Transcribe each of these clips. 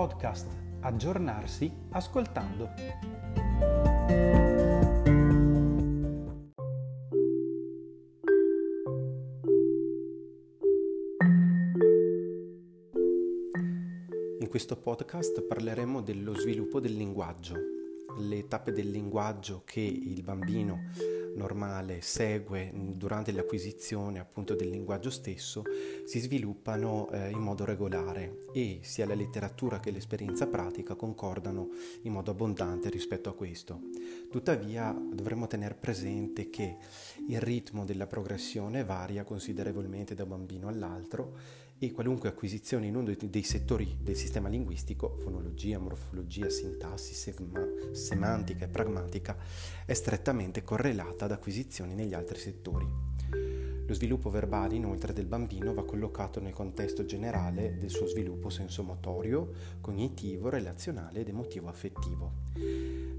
podcast Aggiornarsi ascoltando. In questo podcast parleremo dello sviluppo del linguaggio, le tappe del linguaggio che il bambino normale segue durante l'acquisizione appunto del linguaggio stesso, si sviluppano in modo regolare e sia la letteratura che l'esperienza pratica concordano in modo abbondante rispetto a questo. Tuttavia dovremmo tenere presente che il ritmo della progressione varia considerevolmente da un bambino all'altro e qualunque acquisizione in uno dei settori del sistema linguistico, fonologia, morfologia, sintassi, semantica e pragmatica, è strettamente correlata ad acquisizioni negli altri settori. Lo sviluppo verbale, inoltre, del bambino va collocato nel contesto generale del suo sviluppo sensomotorio, cognitivo, relazionale ed emotivo-affettivo.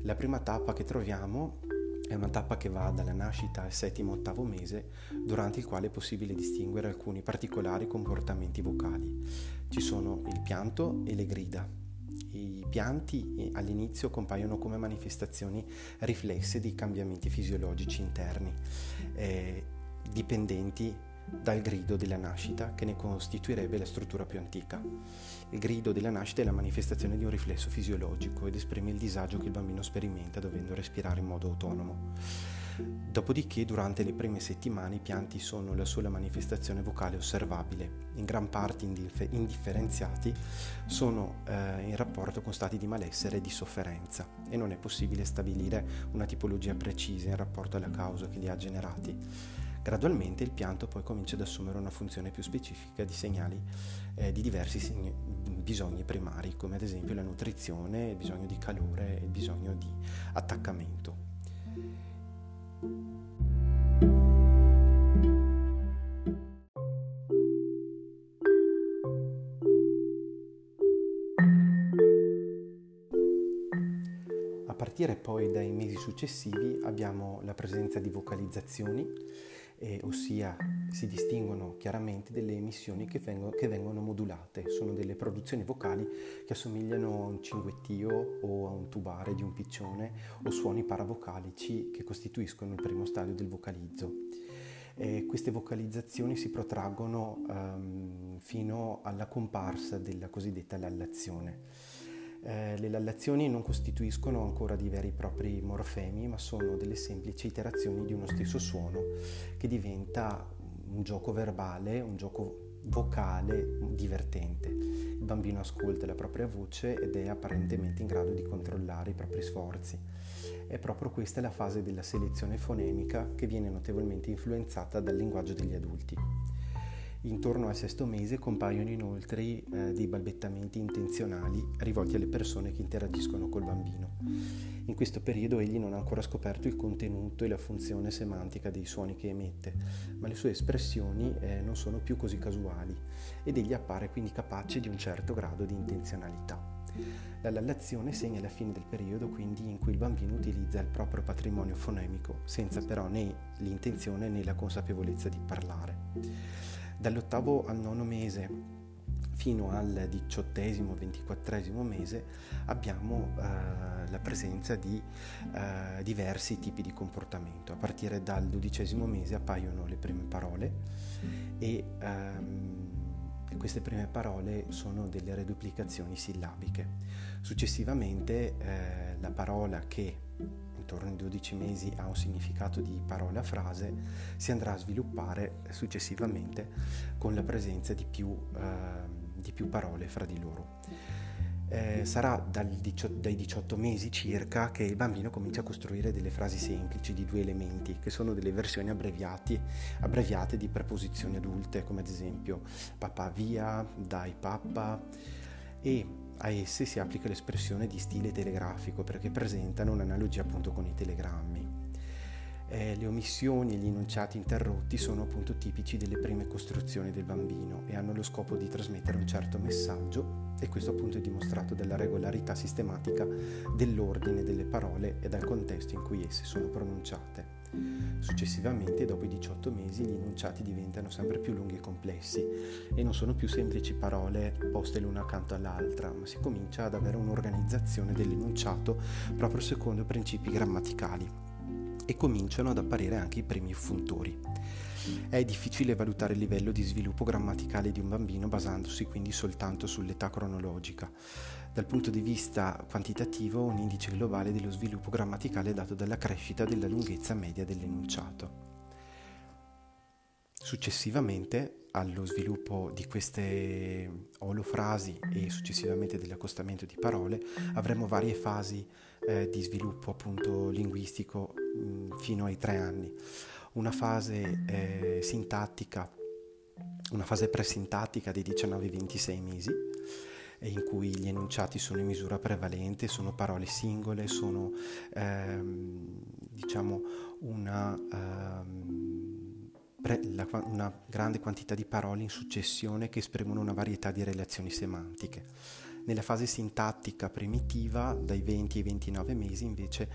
La prima tappa che troviamo è una tappa che va dalla nascita al 7º-8º mese, durante il quale è possibile distinguere alcuni particolari comportamenti vocali. Ci sono il pianto e le grida. I pianti all'inizio compaiono come manifestazioni riflesse di cambiamenti fisiologici interni, dipendenti dal grido della nascita, che ne costituirebbe la struttura più antica. Il grido della nascita è la manifestazione di un riflesso fisiologico ed esprime il disagio che il bambino sperimenta dovendo respirare in modo autonomo. Dopodiché, durante le prime settimane, i pianti sono la sola manifestazione vocale osservabile, in gran parte indifferenziati, sono in rapporto con stati di malessere e di sofferenza e non è possibile stabilire una tipologia precisa in rapporto alla causa che li ha generati. Gradualmente il pianto poi comincia ad assumere una funzione più specifica di segnali di diversi bisogni primari, come ad esempio la nutrizione, il bisogno di calore e il bisogno di attaccamento. A partire poi dai mesi successivi abbiamo la presenza di vocalizzazioni, ossia si distinguono chiaramente delle emissioni che vengono modulate. Sono delle produzioni vocali che assomigliano a un cinguettio o a un tubare di un piccione o suoni paravocalici che costituiscono il primo stadio del vocalizzo. Queste vocalizzazioni si protraggono fino alla comparsa della cosiddetta lallazione. Le lallazioni non costituiscono ancora dei veri e propri morfemi, ma sono delle semplici iterazioni di uno stesso suono che diventa un gioco verbale, un gioco vocale divertente. Il bambino ascolta la propria voce ed è apparentemente in grado di controllare i propri sforzi. È proprio questa la fase della selezione fonemica che viene notevolmente influenzata dal linguaggio degli adulti. Intorno al 6º mese compaiono inoltre dei balbettamenti intenzionali rivolti alle persone che interagiscono col bambino. In questo periodo egli non ha ancora scoperto il contenuto e la funzione semantica dei suoni che emette, ma le sue espressioni non sono più così casuali ed egli appare quindi capace di un certo grado di intenzionalità. La lallazione segna la fine del periodo quindi in cui il bambino utilizza il proprio patrimonio fonemico senza però né l'intenzione né la consapevolezza di parlare. Dall'8º al 9º mese fino al 18º-24º mese abbiamo la presenza di diversi tipi di comportamento. A partire dal 12º mese appaiono le prime parole e queste prime parole sono delle reduplicazioni sillabiche. Successivamente la parola che intorno ai 12 mesi ha un significato di parola-frase si andrà a sviluppare successivamente con la presenza di più parole fra di loro. Sarà dai 18 mesi circa che il bambino comincia a costruire delle frasi semplici di 2 elementi che sono delle versioni abbreviate di preposizioni adulte, come ad esempio papà via, dai papà, e a esse si applica l'espressione di stile telegrafico perché presentano un'analogia appunto con i telegrammi. Le omissioni e gli enunciati interrotti sono appunto tipici delle prime costruzioni del bambino e hanno lo scopo di trasmettere un certo messaggio, e questo appunto è dimostrato dalla regolarità sistematica dell'ordine delle parole e dal contesto in cui esse sono pronunciate. Successivamente, dopo i 18 mesi, gli enunciati diventano sempre più lunghi e complessi e non sono più semplici parole poste l'una accanto all'altra, ma si comincia ad avere un'organizzazione dell'enunciato proprio secondo principi grammaticali e cominciano ad apparire anche i primi funtori. È difficile valutare il livello di sviluppo grammaticale di un bambino basandosi quindi soltanto sull'età cronologica. Dal punto di vista quantitativo, un indice globale dello sviluppo grammaticale è dato dalla crescita della lunghezza media dell'enunciato. Successivamente allo sviluppo di queste olofrasi e successivamente dell'accostamento di parole avremo varie fasi di sviluppo appunto linguistico fino ai 3 anni. Una fase sintattica, una fase presintattica dei 19-26 mesi, in cui gli enunciati sono in misura prevalente, sono parole singole, sono una grande quantità di parole in successione che esprimono una varietà di relazioni semantiche. Nella fase sintattica primitiva, dai 20 ai 29 mesi, invece,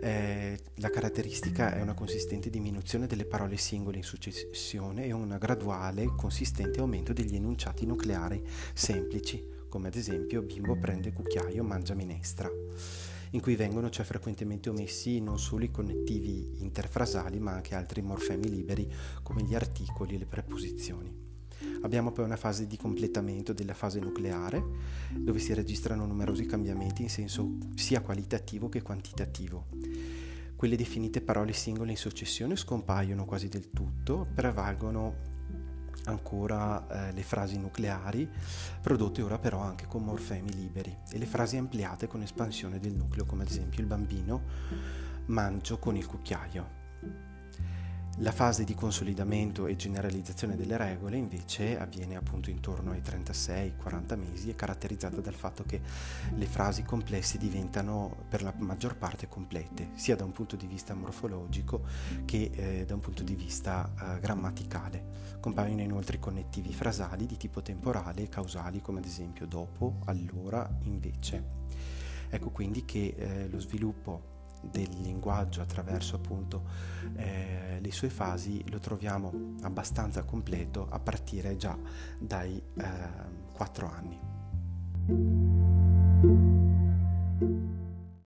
la caratteristica è una consistente diminuzione delle parole singole in successione e un graduale, consistente aumento degli enunciati nucleari semplici, come ad esempio bimbo prende cucchiaio, mangia minestra, in cui vengono cioè frequentemente omessi non solo i connettivi interfrasali, ma anche altri morfemi liberi come gli articoli e le preposizioni. Abbiamo poi una fase di completamento della fase nucleare, dove si registrano numerosi cambiamenti in senso sia qualitativo che quantitativo. Quelle definite parole singole in successione scompaiono quasi del tutto, prevalgono ancora le frasi nucleari, prodotte ora però anche con morfemi liberi, e le frasi ampliate con espansione del nucleo, come ad esempio il bambino mangio con il cucchiaio. La fase di consolidamento e generalizzazione delle regole invece avviene appunto intorno ai 36-40 mesi, è caratterizzata dal fatto che le frasi complesse diventano per la maggior parte complete, sia da un punto di vista morfologico che da un punto di vista grammaticale. Compaiono inoltre i connettivi frasali di tipo temporale e causali, come ad esempio dopo, allora, invece. Ecco quindi che lo sviluppo del linguaggio attraverso appunto le sue fasi lo troviamo abbastanza completo a partire già dai 4 anni.